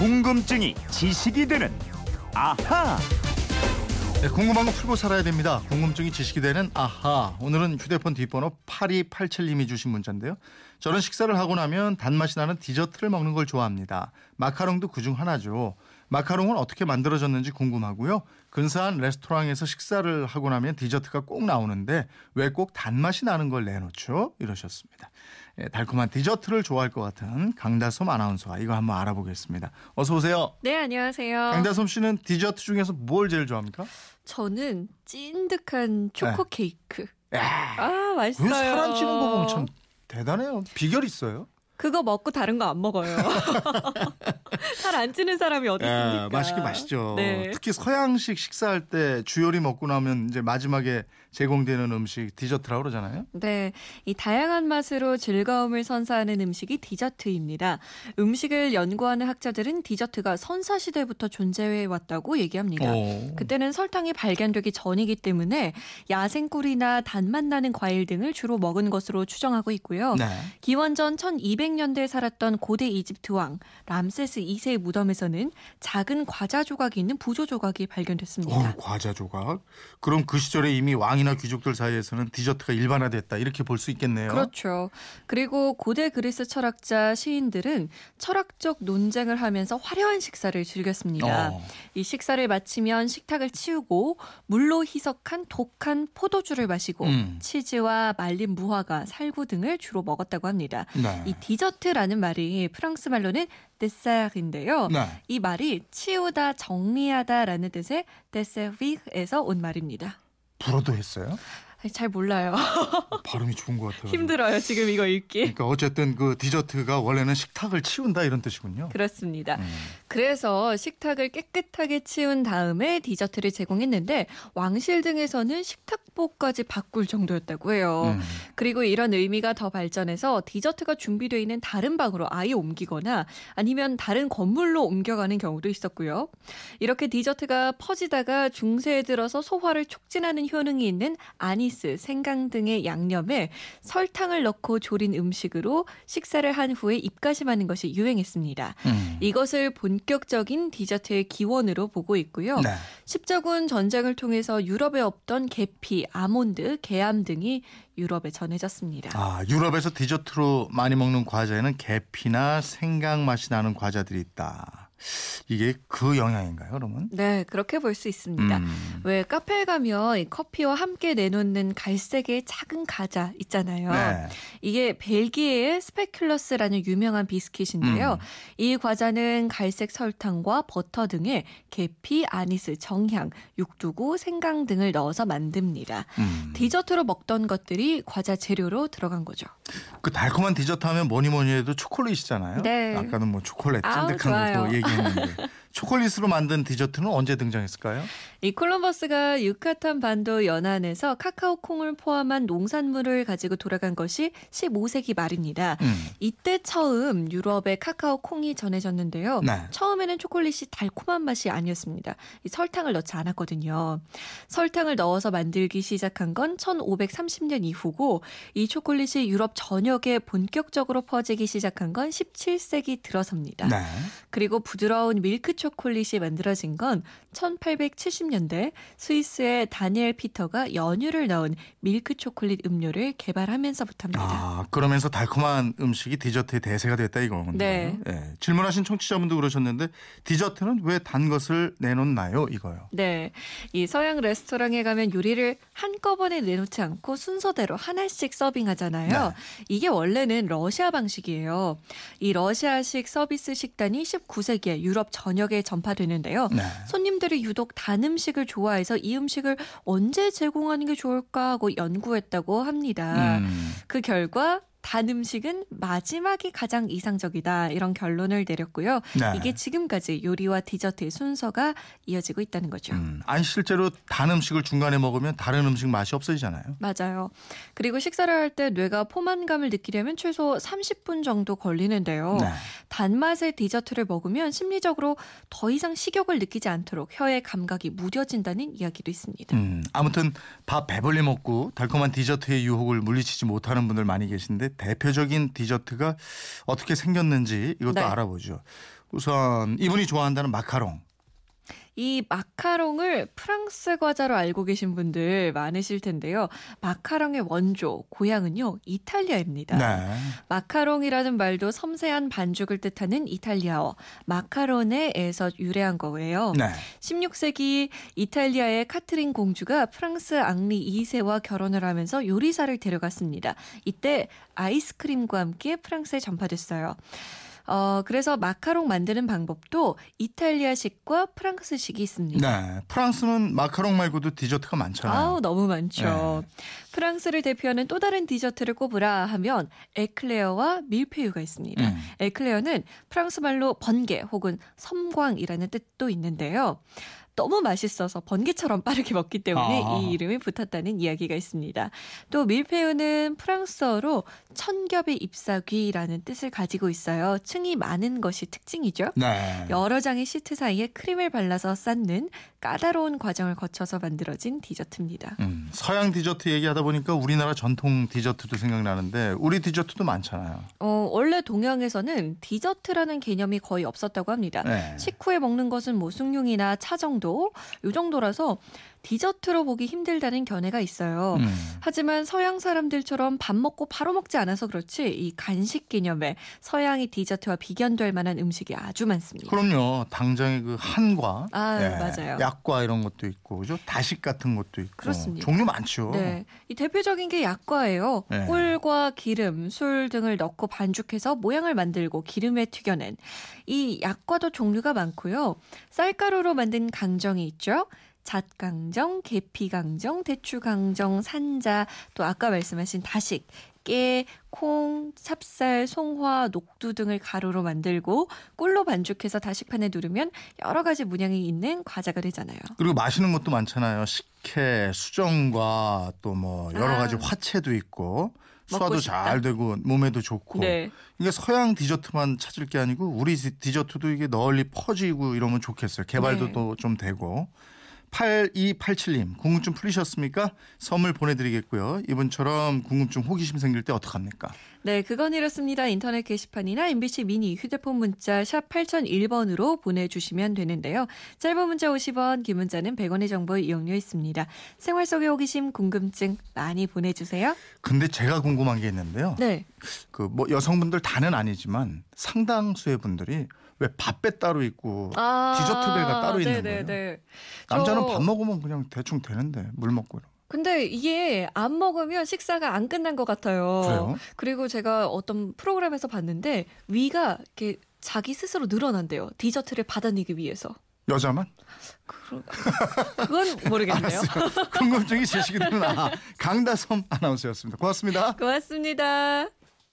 궁금증이 지식이 되는 아하. 네, 궁금한 거 풀고 살아야 됩니다. 궁금증이 지식이 되는 아하. 오늘은 휴대폰 뒷번호 8287님이 주신 문자인데요. 저는 식사를 하고 나면 단맛이 나는 디저트를 먹는 걸 좋아합니다. 마카롱도 그중 하나죠. 마카롱은 어떻게 만들어졌는지 궁금하고요. 근사한 레스토랑에서 식사를 하고 나면 디저트가 꼭 나오는데 왜 꼭 단맛이 나는 걸 내놓죠? 이러셨습니다. 예, 달콤한 디저트를 좋아할 것 같은 강다솜 아나운서와 이거 한번 알아보겠습니다. 어서 오세요. 네, 안녕하세요. 강다솜 씨는 디저트 중에서 뭘 제일 좋아합니까? 저는 찐득한 초코 케이크. 아, 맛있어요. 그 사람 찌는 거 보면 참 대단해요. 비결 있어요? 그거 먹고 다른 거 안 먹어요. 살 안 찌는 사람이 어디 있습니까? 맛있긴 맛있죠. 네. 특히 서양식 식사할 때 주요리 먹고 나면 이제 마지막에 제공되는 음식 디저트라고 그러잖아요. 네, 이 다양한 맛으로 즐거움을 선사하는 음식이 디저트입니다. 음식을 연구하는 학자들은 디저트가 선사 시대부터 존재해 왔다고 얘기합니다. 그때는 설탕이 발견되기 전이기 때문에 야생 꿀이나 단맛 나는 과일 등을 주로 먹은 것으로 추정하고 있고요. 네. 기원전 1200년대에 살았던 고대 이집트 왕 람세스 2세의 무덤에서는 작은 과자 조각이 있는 부조 조각이 발견됐습니다. 과자 조각? 그럼 그 시절에 이미 왕이나 귀족들 사이에서는 디저트가 일반화됐다 이렇게 볼 수 있겠네요. 그렇죠. 그리고 고대 그리스 철학자 시인들은 철학적 논쟁을 하면서 화려한 식사를 즐겼습니다. 이 식사를 마치면 식탁을 치우고 물로 희석한 독한 포도주를 마시고 치즈와 말린 무화과, 살구 등을 주로 먹었다고 합니다. 네. 이 디저트라는 말이 프랑스 말로는 데세르인데요. 네. 이 말이 치우다, 정리하다라는 뜻의 데세르에서 온 말입니다. 불어도 했어요? 아니, 잘 몰라요. 발음이 좋은 것 같아요. 힘들어요 지금 이거 읽기. 그러니까 어쨌든 그 디저트가 원래는 식탁을 치운다 이런 뜻이군요. 그렇습니다. 그래서 식탁을 깨끗하게 치운 다음에 디저트를 제공했는데 왕실 등에서는 식탁보까지 바꿀 정도였다고 해요. 그리고 이런 의미가 더 발전해서 디저트가 준비되어 있는 다른 방으로 아예 옮기거나 아니면 다른 건물로 옮겨가는 경우도 있었고요. 이렇게 디저트가 퍼지다가 중세에 들어서 소화를 촉진하는 효능이 있는 아니 생강 등의 양념에 설탕을 넣고 조린 음식으로 식사를 한 후에 입가심하는 것이 유행했습니다. 이것을 본격적인 디저트의 기원으로 보고 있고요. 네. 십자군 전쟁을 통해서 유럽에 없던 계피, 아몬드, 계암 등이 유럽에 전해졌습니다. 아, 유럽에서 디저트로 많이 먹는 과자에는 계피나 생강 맛이 나는 과자들이 있다. 이게 그 영향인가요, 그러면? 네, 그렇게 볼 수 있습니다. 왜 카페에 가면 커피와 함께 내놓는 갈색의 작은 과자 있잖아요. 네. 이게 벨기에의 스페큘러스라는 유명한 비스킷인데요. 이 과자는 갈색 설탕과 버터 등에 계피, 아니스, 정향, 육두구, 생강 등을 넣어서 만듭니다. 디저트로 먹던 것들이 과자 재료로 들어간 거죠. 그 달콤한 디저트 하면 뭐니 뭐니 해도 초콜릿이잖아요. 네. 아까는 뭐 초콜릿 찐득한 것도 얘기 초콜릿으로 만든 디저트는 언제 등장했을까요? 이 콜럼버스가 유카탄 반도 연안에서 카카오콩을 포함한 농산물을 가지고 돌아간 것이 15세기 말입니다. 이때 처음 유럽에 카카오콩이 전해졌는데요. 네. 처음에는 초콜릿이 달콤한 맛이 아니었습니다. 이 설탕을 넣지 않았거든요. 설탕을 넣어서 만들기 시작한 건 1530년 이후고 이 초콜릿이 유럽 전역에 본격적으로 퍼지기 시작한 건 17세기 들어섭니다. 네. 그리고 부드러운 밀크 초콜릿이 만들어진 건 1870년대 스위스의 다니엘 피터가 연유를 넣은 밀크 초콜릿 음료를 개발하면서부터입니다. 아, 그러면서 달콤한 음식이 디저트의 대세가 됐다 이거군요. 네. 네. 질문하신 청취자분도 그러셨는데 디저트는 왜 단 것을 내놓나요? 이거요. 네. 이 서양 레스토랑에 가면 요리를 한꺼번에 내놓지 않고 순서대로 하나씩 서빙하잖아요. 네. 이게 원래는 러시아 방식이에요. 이 러시아식 서비스 식단이 19세기에 유럽 전역에 전파되는데요. 네. 손님들이 유독 단 음식을 좋아해서 이 음식을 언제 제공하는 게 좋을까 하고 연구했다고 합니다. 그 결과 단 음식은 마지막이 가장 이상적이다 이런 결론을 내렸고요. 네. 이게 지금까지 요리와 디저트의 순서가 이어지고 있다는 거죠. 아니 실제로 단 음식을 중간에 먹으면 다른 음식 맛이 없어지잖아요. 맞아요. 그리고 식사를 할 때 뇌가 포만감을 느끼려면 최소 30분 정도 걸리는데요. 네. 단맛의 디저트를 먹으면 심리적으로 더 이상 식욕을 느끼지 않도록 혀의 감각이 무뎌진다는 이야기도 있습니다. 아무튼 밥 배불리 먹고 달콤한 디저트의 유혹을 물리치지 못하는 분들 많이 계신데 제 대표적인 디저트가 어떻게 생겼는지 이것도 네. 알아보죠. 우선 이분이 좋아한다는 마카롱. 이 마카롱을 프랑스 과자로 알고 계신 분들 많으실 텐데요. 마카롱의 원조, 고향은요, 이탈리아입니다. 네. 마카롱이라는 말도 섬세한 반죽을 뜻하는 이탈리아어 마카로네에서 유래한 거예요. 네. 16세기 이탈리아의 카트린 공주가 프랑스 앙리 2세와 결혼을 하면서 요리사를 데려갔습니다. 이때 아이스크림과 함께 프랑스에 전파됐어요. 그래서 마카롱 만드는 방법도 이탈리아식과 프랑스식이 있습니다. 네, 프랑스는 마카롱 말고도 디저트가 많잖아요. 아우, 너무 많죠. 네. 프랑스를 대표하는 또 다른 디저트를 꼽으라 하면 에클레어와 밀푀유가 있습니다. 에클레어는 프랑스 말로 번개 혹은 섬광이라는 뜻도 있는데요. 너무 맛있어서 번개처럼 빠르게 먹기 때문에 이 이름이 붙었다는 이야기가 있습니다. 또 밀푀유는 프랑스어로 천겹의 잎사귀라는 뜻을 가지고 있어요. 층이 많은 것이 특징이죠. 네. 여러 장의 시트 사이에 크림을 발라서 쌓는 까다로운 과정을 거쳐서 만들어진 디저트입니다. 서양 디저트 얘기하다 보니까 우리나라 전통 디저트도 생각나는데 우리 디저트도 많잖아요. 원래 동양에서는 디저트라는 개념이 거의 없었다고 합니다. 네. 식후에 먹는 것은 뭐 숭늉이나 차 정도 요 정도라서 디저트로 보기 힘들다는 견해가 있어요. 하지만 서양 사람들처럼 밥 먹고 바로 먹지 않아서 그렇지 이 간식 개념에 서양의 디저트와 비견될 만한 음식이 아주 많습니다. 그럼요. 당장의 그 한과, 맞아요. 약과 이런 것도 있고, 그죠? 다식 같은 것도 있고. 그렇습니다. 종류 많죠. 네, 이 대표적인 게 약과예요. 네. 꿀과 기름, 술 등을 넣고 반죽해서 모양을 만들고 기름에 튀겨낸 이 약과도 종류가 많고요. 쌀가루로 만든 강정이 있죠. 잣강정, 계피강정, 대추강정, 산자, 또 아까 말씀하신 다식, 깨, 콩, 찹쌀, 송화, 녹두 등을 가루로 만들고 꿀로 반죽해서 다식판에 누르면 여러 가지 문양이 있는 과자가 되잖아요. 그리고 마시는 것도 많잖아요. 식혜, 수정과 또 뭐 여러 가지 화채도 있고. 소화도 잘 되고 몸에도 좋고. 네. 이게 서양 디저트만 찾을 게 아니고 우리 디저트도 이게 널리 퍼지고 이러면 좋겠어요. 개발도 네. 또 좀 되고. 8287님 궁금증 풀리셨습니까? 선물 보내드리겠고요. 이분처럼 궁금증 호기심 생길 때 어떡합니까? 네, 그건 이렇습니다. 인터넷 게시판이나 MBC 미니 휴대폰 문자 샵 8001번으로 보내주시면 되는데요. 짧은 문자 50원, 긴 문자는 100원의 정보 이용료 있습니다. 생활 속의 호기심, 궁금증 많이 보내주세요. 근데 제가 궁금한 게 있는데요. 네. 뭐 여성분들 다는 아니지만 상당수의 분들이 왜 밥배 따로 있고 디저트 배가 따로 있는 거예요? 네네. 남자는 밥 먹으면 그냥 대충 되는데 물 먹고. 근데 이게 안 먹으면 식사가 안 끝난 것 같아요. 그래요? 그리고 제가 어떤 프로그램에서 봤는데 위가 이렇게 자기 스스로 늘어난대요. 디저트를 받아내기 위해서. 여자만? 그건 모르겠네요. 궁금증이 제시되는 강다솜 아나운서였습니다. 고맙습니다. 고맙습니다.